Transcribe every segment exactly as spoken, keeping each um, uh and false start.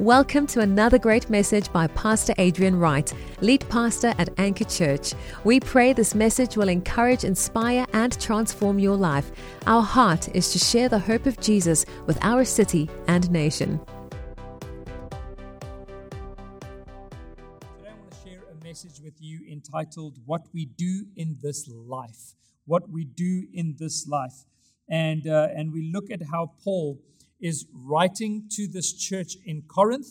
Welcome to another great message by Pastor Adrian Wright, lead pastor at Anchor Church. We pray this message will encourage, inspire, and transform your life. Our heart is to share the hope of Jesus with our city and nation. Today I want to share a message with you entitled, What We Do in This Life. What We Do in This Life. And, uh, and we look at how Paul is writing to this church in Corinth,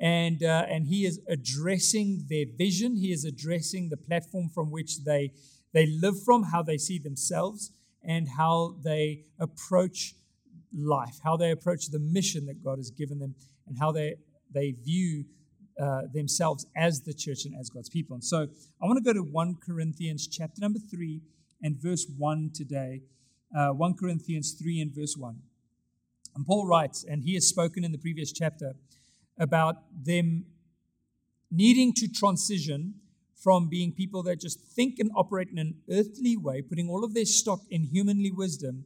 and uh, and he is addressing their vision. He is addressing the platform from which they they live from, how they see themselves, and how they approach life, how they approach the mission that God has given them, and how they they view uh, themselves as the church and as God's people. And so I want to go to First Corinthians chapter number three and verse one today. Uh, First Corinthians three and verse one. And Paul writes, and he has spoken in the previous chapter, about them needing to transition from being people that just think and operate in an earthly way, putting all of their stock in humanly wisdom,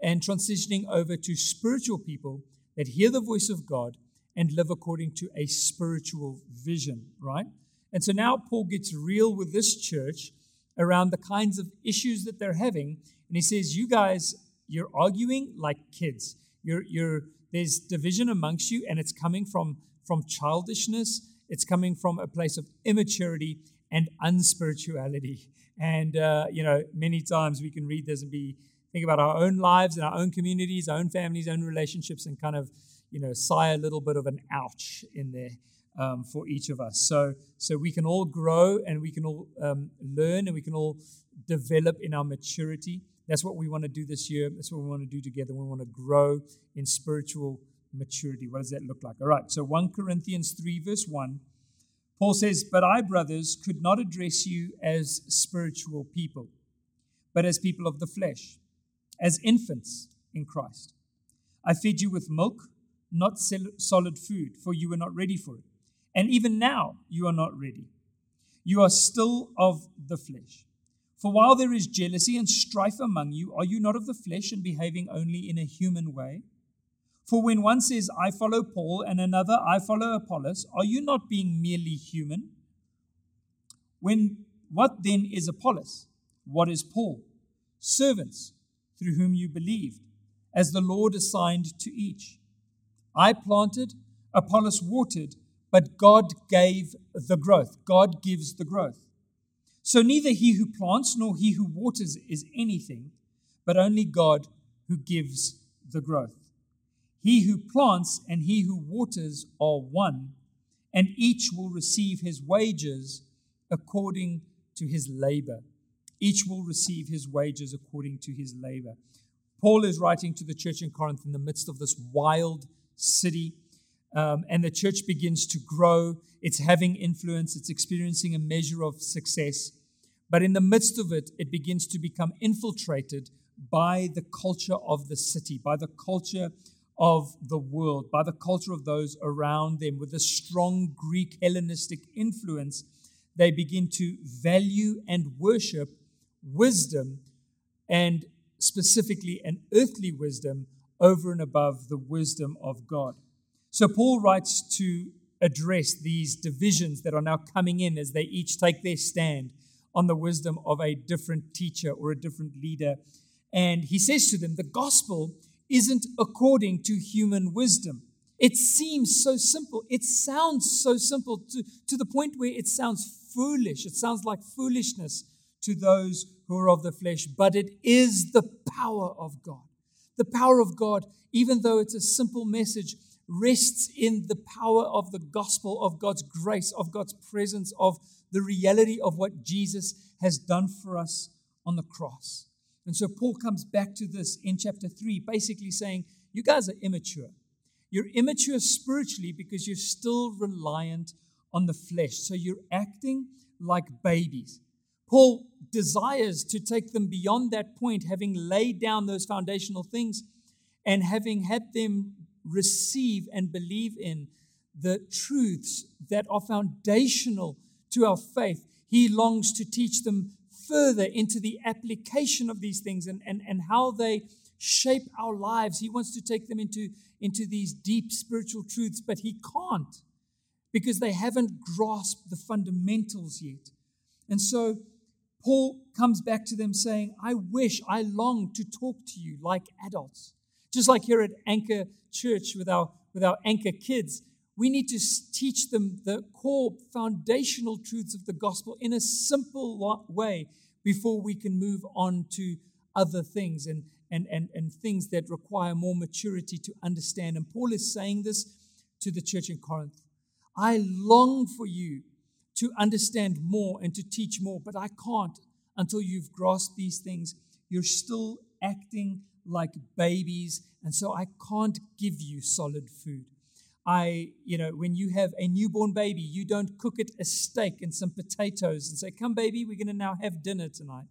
and transitioning over to spiritual people that hear the voice of God and live according to a spiritual vision, right? And so now Paul gets real with this church around the kinds of issues that they're having. And he says, you guys, you're arguing like kids. You're, you're, there's division amongst you, and it's coming from, from childishness. It's coming from a place of immaturity and unspirituality. And, uh, you know, many times we can read this and be think about our own lives and our own communities, our own families, our own relationships, and kind of, you know, sigh a little bit of an ouch in there um, for each of us. So, so we can all grow, and we can all um, learn, and we can all develop in our maturity. That's what we want to do this year. That's what we want to do together. We want to grow in spiritual maturity. What does that look like? All right, so First Corinthians three, verse one, Paul says, But I, brothers, could not address you as spiritual people, but as people of the flesh, as infants in Christ. I fed you with milk, not solid food, for you were not ready for it. And even now you are not ready. You are still of the flesh. For while there is jealousy and strife among you, are you not of the flesh and behaving only in a human way? For when one says, I follow Paul, and another, I follow Apollos, are you not being merely human? When what then is Apollos? What is Paul? Servants through whom you believed, as the Lord assigned to each. I planted, Apollos watered, but God gave the growth. God gives the growth. So neither he who plants nor he who waters is anything, but only God who gives the growth. He who plants and he who waters are one, and each will receive his wages according to his labor. Each will receive his wages according to his labor. Paul is writing to the church in Corinth in the midst of this wild city. Um, and the church begins to grow. It's having influence. It's experiencing a measure of success. But in the midst of it, it begins to become infiltrated by the culture of the city, by the culture of the world, by the culture of those around them. With a strong Greek Hellenistic influence, they begin to value and worship wisdom, and specifically an earthly wisdom, over and above the wisdom of God. So Paul writes to address these divisions that are now coming in as they each take their stand on the wisdom of a different teacher or a different leader. And he says to them, the gospel isn't according to human wisdom. It seems so simple. It sounds so simple to, to the point where it sounds foolish. It sounds like foolishness to those who are of the flesh, but it is the power of God. The power of God, even though it's a simple message, rests in the power of the gospel, of God's grace, of God's presence, of the reality of what Jesus has done for us on the cross. And so Paul comes back to this in chapter three, basically saying, you guys are immature. You're immature spiritually because you're still reliant on the flesh. So you're acting like babies. Paul desires to take them beyond that point, having laid down those foundational things and having had them receive and believe in the truths that are foundational to our faith. He longs to teach them further into the application of these things and, and, and how they shape our lives. He wants to take them into, into these deep spiritual truths, but he can't because they haven't grasped the fundamentals yet. And so Paul comes back to them saying, I wish, I long to talk to you like adults. Just like here at Anchor Church with our, with our Anchor kids, we need to teach them the core foundational truths of the gospel in a simple way before we can move on to other things and, and, and, and things that require more maturity to understand. And Paul is saying this to the church in Corinth. I long for you to understand more and to teach more, but I can't until you've grasped these things. You're still acting like babies, and so I can't give you solid food. I, you know, when you have a newborn baby, you don't cook it a steak and some potatoes and say, come baby, we're going to now have dinner tonight.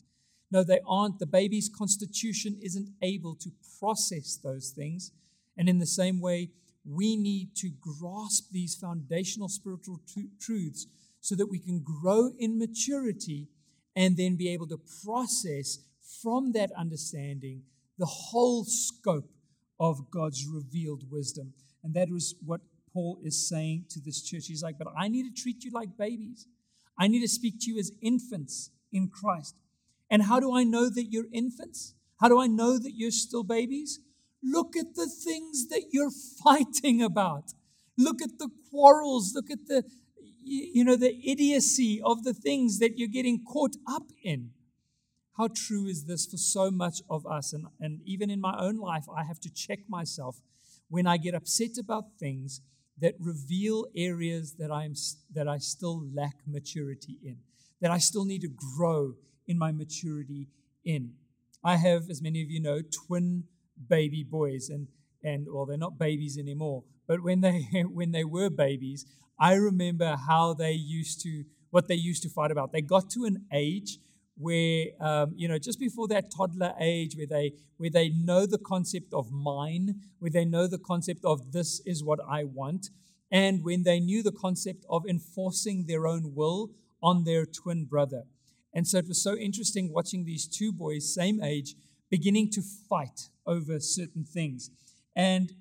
No, they aren't. The baby's constitution isn't able to process those things. And in the same way, we need to grasp these foundational spiritual tr- truths so that we can grow in maturity and then be able to process from that understanding the whole scope of God's revealed wisdom. And that was what Paul is saying to this church. He's like, but I need to treat you like babies. I need to speak to you as infants in Christ. And how do I know that you're infants? How do I know that you're still babies? Look at the things that you're fighting about. Look at the quarrels. Look at the, you know, the idiocy of the things that you're getting caught up in. How true is this for so much of us? And, and even in my own life, I have to check myself when I get upset about things that reveal areas that I'm that I still lack maturity in, that I still need to grow in my maturity in. I have, as many of you know, twin baby boys, and and well, they're not babies anymore. But when they when they were babies, I remember how they used to what they used to fight about. They got to an age where um, you know, just before that toddler age, where they where they know the concept of mine, where they know the concept of this is what I want, and when they knew the concept of enforcing their own will on their twin brother. And so it was so interesting watching these two boys, same age, beginning to fight over certain things. And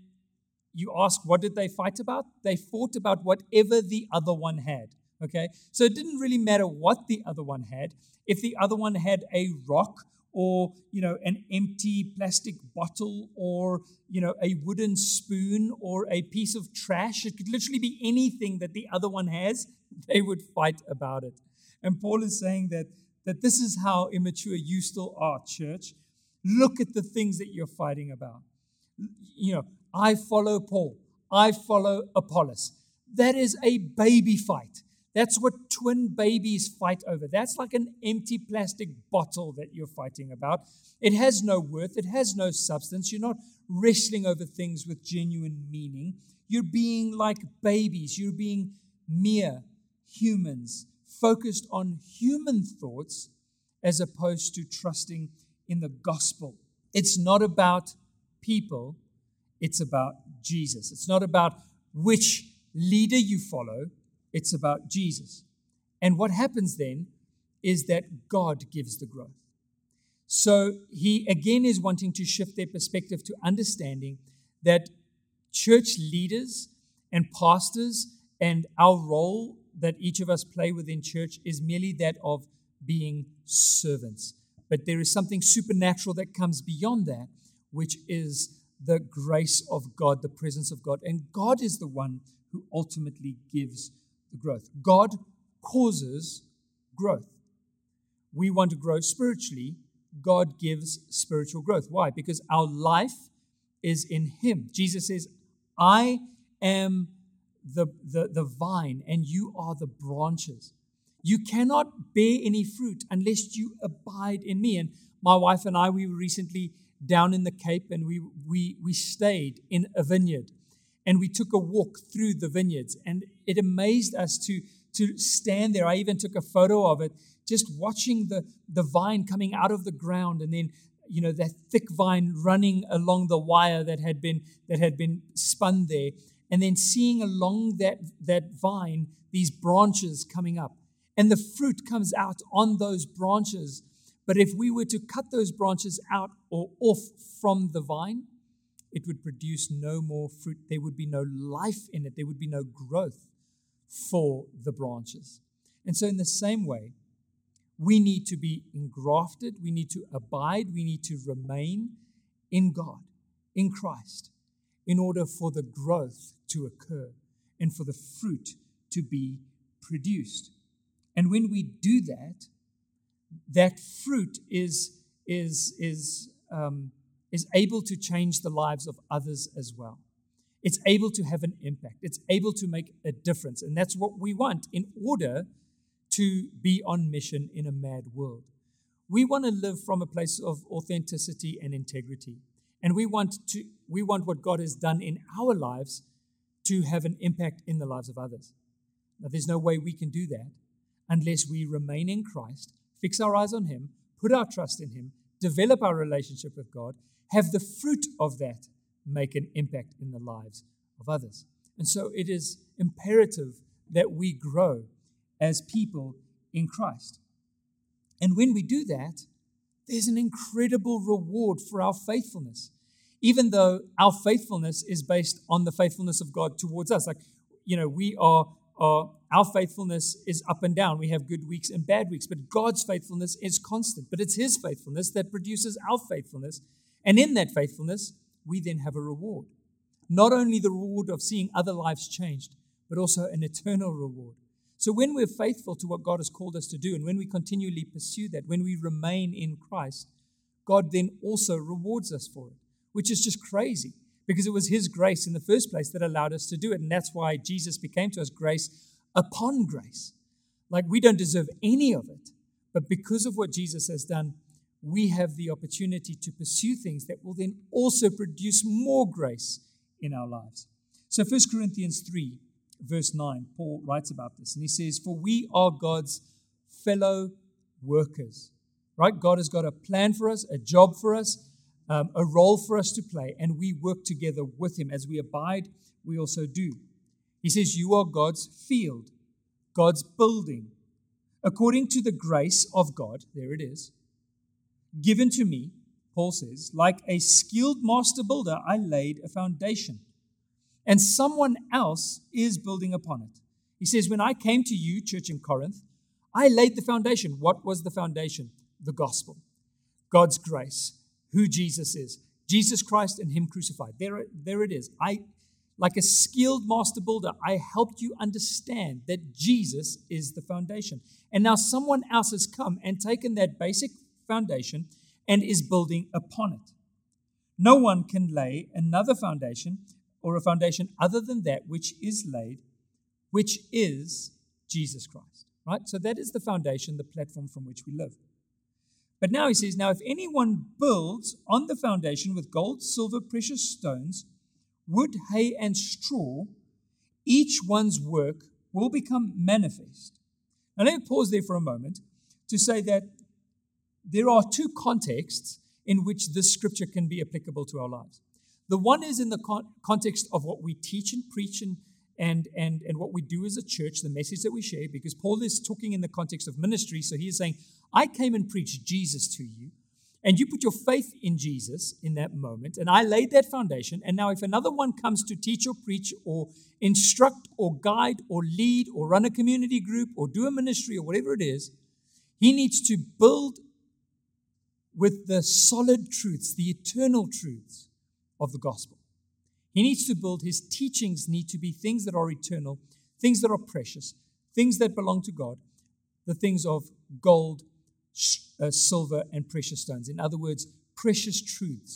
you ask, what did they fight about? They fought about whatever the other one had. Okay, so it didn't really matter what the other one had. If the other one had a rock or, you know, an empty plastic bottle or, you know, a wooden spoon or a piece of trash, it could literally be anything that the other one has, they would fight about it. And Paul is saying that, that this is how immature you still are, church. Look at the things that you're fighting about. You know, I follow Paul. I follow Apollos. That is a baby fight. That's what twin babies fight over. That's like an empty plastic bottle that you're fighting about. It has no worth. It has no substance. You're not wrestling over things with genuine meaning. You're being like babies. You're being mere humans, focused on human thoughts as opposed to trusting in the gospel. It's not about people. It's about Jesus. It's not about which leader you follow. It's about Jesus. And what happens then is that God gives the growth. So he again is wanting to shift their perspective to understanding that church leaders and pastors and our role that each of us play within church is merely that of being servants. But there is something supernatural that comes beyond that, which is the grace of God, the presence of God. And God is the one who ultimately gives growth. God causes growth. We want to grow spiritually. God gives spiritual growth. Why? Because our life is in Him. Jesus says, I am the, the, the vine and you are the branches. You cannot bear any fruit unless you abide in me. And my wife and I, we were recently down in the Cape and we we we stayed in a vineyard. And we took a walk through the vineyards. And it amazed us to, to stand there. I even took a photo of it, just watching the, the vine coming out of the ground and then, you know, that thick vine running along the wire that had been that had been spun there. And then seeing along that, that vine, these branches coming up. And the fruit comes out on those branches. But if we were to cut those branches out or off from the vine, it would produce no more fruit. There would be no life in it. There would be no growth for the branches. And so in the same way, we need to be engrafted. We need to abide. We need to remain in God, in Christ, in order for the growth to occur and for the fruit to be produced. And when we do that, that fruit is is is um, is able to change the lives of others as well. It's able to have an impact. It's able to make a difference, and that's what we want in order to be on mission in a mad world. We want to live from a place of authenticity and integrity, and we want to we want what God has done in our lives to have an impact in the lives of others. Now, there's no way we can do that unless we remain in Christ, fix our eyes on Him, put our trust in Him, develop our relationship with God, have the fruit of that make an impact in the lives of others. And so it is imperative that we grow as people in Christ. And when we do that, there's an incredible reward for our faithfulness, even though our faithfulness is based on the faithfulness of God towards us. Like, you know, we are... are Our faithfulness is up and down. We have good weeks and bad weeks, but God's faithfulness is constant. But it's His faithfulness that produces our faithfulness. And in that faithfulness, we then have a reward. Not only the reward of seeing other lives changed, but also an eternal reward. So when we're faithful to what God has called us to do, and when we continually pursue that, when we remain in Christ, God then also rewards us for it, which is just crazy because it was His grace in the first place that allowed us to do it. And that's why Jesus became to us grace upon grace. Like, we don't deserve any of it, but because of what Jesus has done, we have the opportunity to pursue things that will then also produce more grace in our lives. So First Corinthians three, verse nine, Paul writes about this, and he says, "For we are God's fellow workers." Right? God has got a plan for us, a job for us, um, a role for us to play, and we work together with Him. As we abide, we also do. He says, "You are God's field, God's building, according to the grace of God," there it is, "given to me," Paul says, "like a skilled master builder, I laid a foundation, and someone else is building upon it." He says, "When I came to you, church in Corinth, I laid the foundation." What was the foundation? The gospel, God's grace, who Jesus is, Jesus Christ and Him crucified. There, there it is. I Like a skilled master builder, I helped you understand that Jesus is the foundation. And now someone else has come and taken that basic foundation and is building upon it. No one can lay another foundation or a foundation other than that which is laid, which is Jesus Christ. Right? So that is the foundation, the platform from which we live. But now he says, "Now if anyone builds on the foundation with gold, silver, precious stones, wood, hay, and straw, each one's work will become manifest." Now let me pause there for a moment to say that there are two contexts in which this scripture can be applicable to our lives. The one is in the con- context of what we teach and preach and, and, and, and what we do as a church, the message that we share, because Paul is talking in the context of ministry. So he is saying, I came and preached Jesus to you, and you put your faith in Jesus in that moment, and I laid that foundation, and now if another one comes to teach or preach or instruct or guide or lead or run a community group or do a ministry or whatever it is, he needs to build with the solid truths, the eternal truths of the gospel. He needs to build, his teachings need to be things that are eternal, things that are precious, things that belong to God, the things of gold, Uh, silver, and precious stones. In other words, precious truths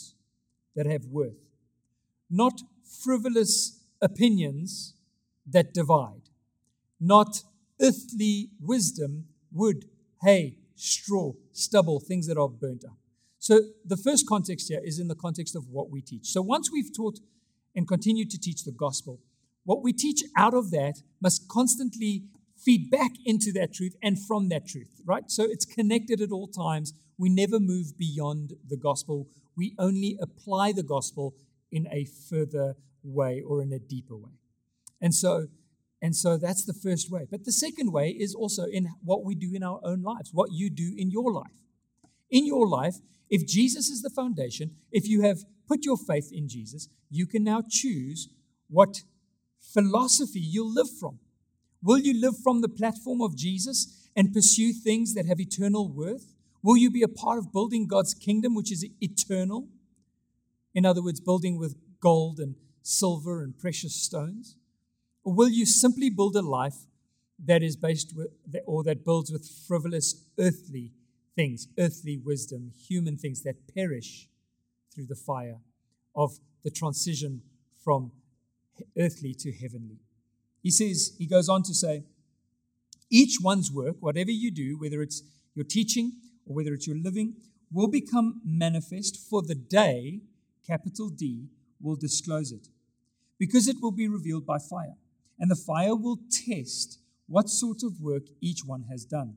that have worth. Not frivolous opinions that divide. Not earthly wisdom, wood, hay, straw, stubble, things that are burnt up. So the first context here is in the context of what we teach. So once we've taught and continue to teach the gospel, what we teach out of that must constantly feed back into that truth and from that truth, right? So it's connected at all times. We never move beyond the gospel. We only apply the gospel in a further way or in a deeper way. And so, and so that's the first way. But the second way is also in what we do in our own lives, what you do in your life. in your life, if Jesus is the foundation, if you have put your faith in Jesus, you can now choose what philosophy you'll live from. Will you live from the platform of Jesus and pursue things that have eternal worth? Will you be a part of building God's kingdom, which is eternal? In other words, building with gold and silver and precious stones? Or will you simply build a life that is based with, or that builds with frivolous earthly things, earthly wisdom, human things that perish through the fire of the transition from earthly to heavenly? He says, he goes on to say, each one's work, whatever you do, whether it's your teaching or whether it's your living, will become manifest, for the day, capital D, will disclose it, because it will be revealed by fire. And the fire will test what sort of work each one has done.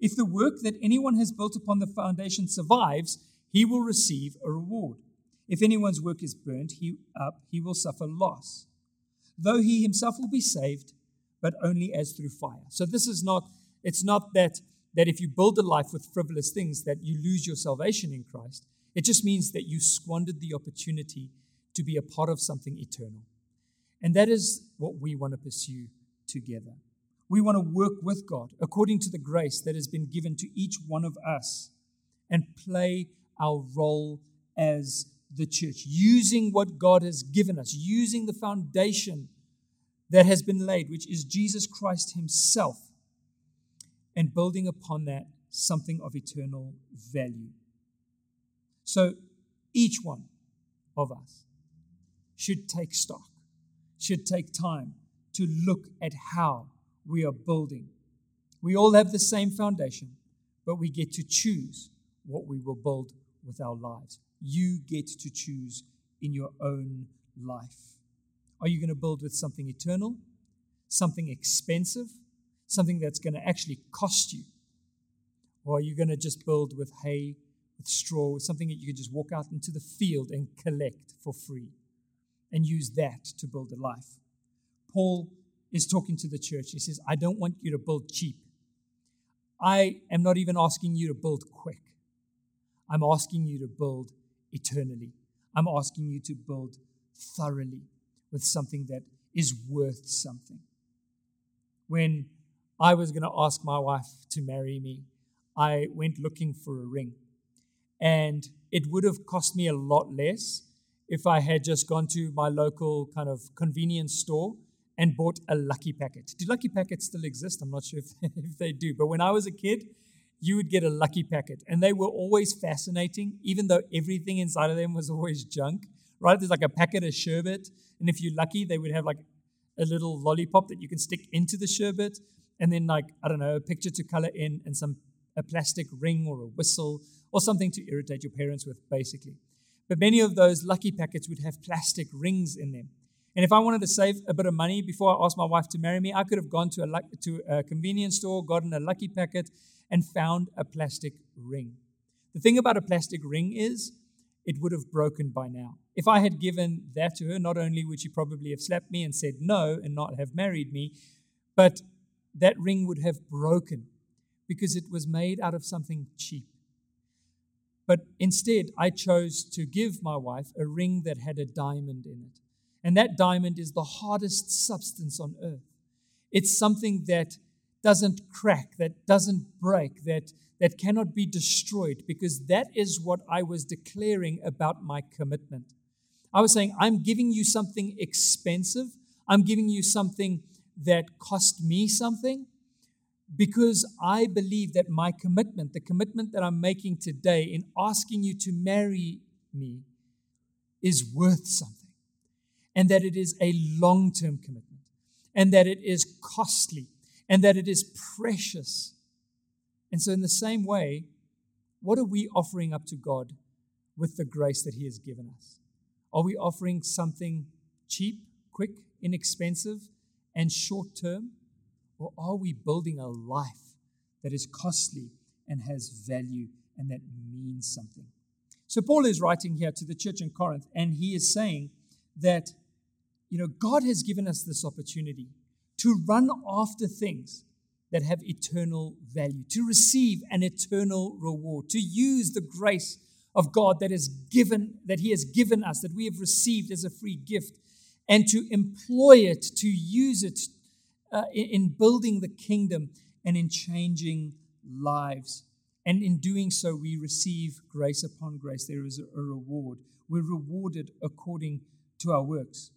If the work that anyone has built upon the foundation survives, he will receive a reward. If anyone's work is burnt he up, he will suffer loss, though he himself will be saved, but only as through fire. So this is not, it's not that, that if you build a life with frivolous things that you lose your salvation in Christ. It just means that you squandered the opportunity to be a part of something eternal. And that is what we want to pursue together. We want to work with God according to the grace that has been given to each one of us and play our role as the church, using what God has given us, using the foundation that has been laid, which is Jesus Christ himself, and building upon that something of eternal value. So each one of us should take stock, should take time to look at how we are building. We all have the same foundation, but we get to choose what we will build with our lives. You get to choose in your own life. Are you going to build with something eternal, something expensive, something that's going to actually cost you? Or are you going to just build with hay, with straw, with something that you can just walk out into the field and collect for free and use that to build a life? Paul is talking to the church. He says, I don't want you to build cheap. I am not even asking you to build quick. I'm asking you to build eternally. I'm asking you to build thoroughly with something that is worth something. When I was going to ask my wife to marry me, I went looking for a ring. And it would have cost me a lot less if I had just gone to my local kind of convenience store and bought a Lucky Packet. Do Lucky Packets still exist? I'm not sure if, if they do. But when I was a kid, you would get a Lucky Packet. And they were always fascinating, even though everything inside of them was always junk, right? There's like a packet of sherbet. And if you're lucky, they would have like a little lollipop that you can stick into the sherbet. And then like, I don't know, a picture to color in and some a plastic ring or a whistle or something to irritate your parents with, basically. But many of those Lucky Packets would have plastic rings in them. And if I wanted to save a bit of money before I asked my wife to marry me, I could have gone to a, to a convenience store, gotten a Lucky Packet, and found a plastic ring. The thing about a plastic ring is it would have broken by now. If I had given that to her, not only would she probably have slapped me and said no and not have married me, but that ring would have broken because it was made out of something cheap. But instead, I chose to give my wife a ring that had a diamond in it. And that diamond is the hardest substance on earth. It's something that doesn't crack, that doesn't break, that, that cannot be destroyed, because that is what I was declaring about my commitment. I was saying, I'm giving you something expensive. I'm giving you something that cost me something, because I believe that my commitment, the commitment that I'm making today in asking you to marry me, is worth something. And that it is a long-term commitment, and that it is costly, and that it is precious. And so in the same way, what are we offering up to God with the grace that he has given us? Are we offering something cheap, quick, inexpensive, and short-term? Or are we building a life that is costly and has value and that means something? So Paul is writing here to the church in Corinth, and he is saying that, you know, God has given us this opportunity to run after things that have eternal value, to receive an eternal reward, to use the grace of God that is given, that He has given us, that we have received as a free gift, and to employ it, to use it uh, in building the kingdom and in changing lives. And in doing so, we receive grace upon grace. There is a reward. We're rewarded according to our works.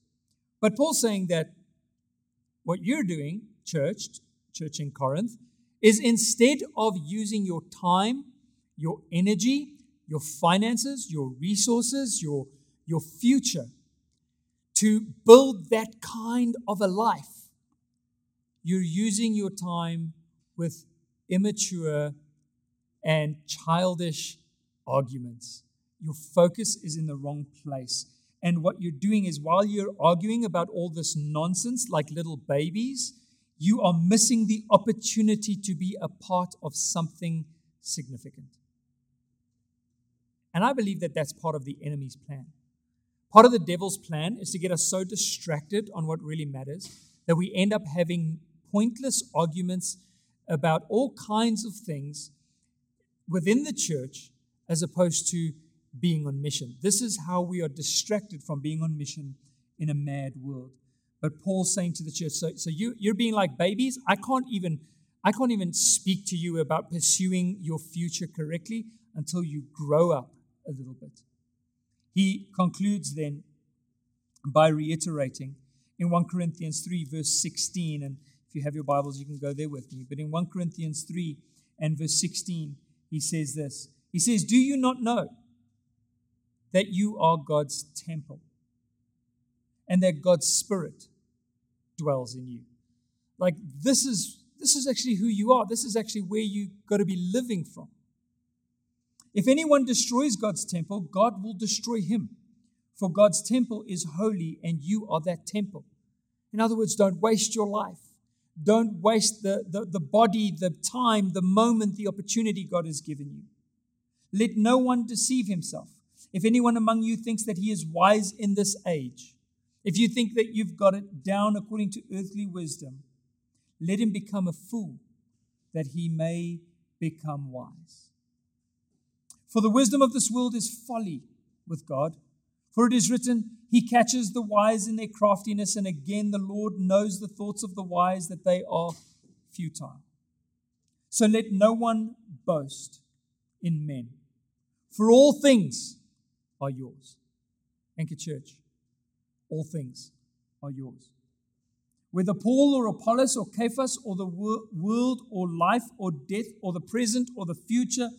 But Paul's saying that what you're doing, church, church in Corinth, is instead of using your time, your energy, your finances, your resources, your, your future, to build that kind of a life, you're using your time with immature and childish arguments. Your focus is in the wrong place. And what you're doing is, while you're arguing about all this nonsense like little babies, you are missing the opportunity to be a part of something significant. And I believe that that's part of the enemy's plan. Part of the devil's plan is to get us so distracted on what really matters that we end up having pointless arguments about all kinds of things within the church as opposed to being on mission. This is how we are distracted from being on mission in a mad world. But Paul's saying to the church, so, so you, you're being like babies. I can't even, I can't even speak to you about pursuing your future correctly until you grow up a little bit. He concludes then by reiterating in First Corinthians three verse sixteen, and if you have your Bibles, you can go there with me. But in First Corinthians three and verse sixteen, he says this. He says, "Do you not know that you are God's temple and that God's Spirit dwells in you?" Like this is, this is actually who you are. This is actually where you got to be living from. "If anyone destroys God's temple, God will destroy him. For God's temple is holy and you are that temple." In other words, don't waste your life. Don't waste the, the, the body, the time, the moment, the opportunity God has given you. "Let no one deceive himself. If anyone among you thinks that he is wise in this age, if you think that you've got it down according to earthly wisdom, let him become a fool that he may become wise. For the wisdom of this world is folly with God. For it is written, He catches the wise in their craftiness, and again the Lord knows the thoughts of the wise, that they are futile. So let no one boast in men, for all things are yours." Anchor Church, all things are yours. "Whether Paul or Apollos or Cephas or the wor- world or life or death or the present or the future,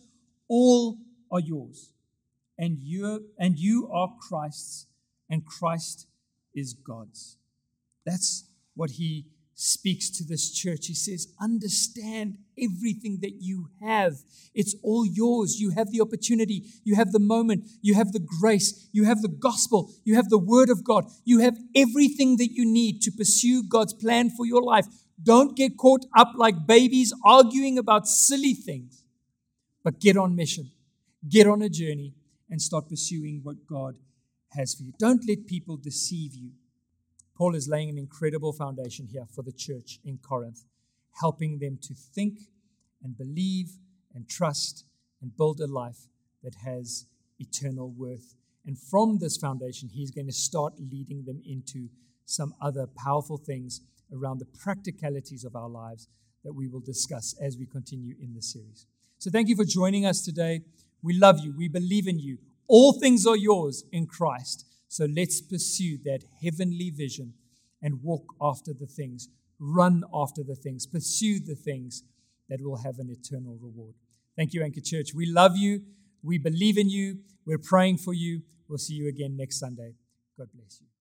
all are yours. And you, and you are Christ's, and Christ is God's." That's what he speaks to this church. He says, understand everything that you have. It's all yours. You have the opportunity. You have the moment. You have the grace. You have the gospel. You have the word of God. You have everything that you need to pursue God's plan for your life. Don't get caught up like babies arguing about silly things, but get on mission. Get on a journey and start pursuing what God has for you. Don't let people deceive you. Paul is laying an incredible foundation here for the church in Corinth, helping them to think and believe and trust and build a life that has eternal worth. And from this foundation, he's going to start leading them into some other powerful things around the practicalities of our lives that we will discuss as we continue in this series. So thank you for joining us today. We love you. We believe in you. All things are yours in Christ. So let's pursue that heavenly vision and walk after the things, run after the things, pursue the things that will have an eternal reward. Thank you, Anchor Church. We love you. We believe in you. We're praying for you. We'll see you again next Sunday. God bless you.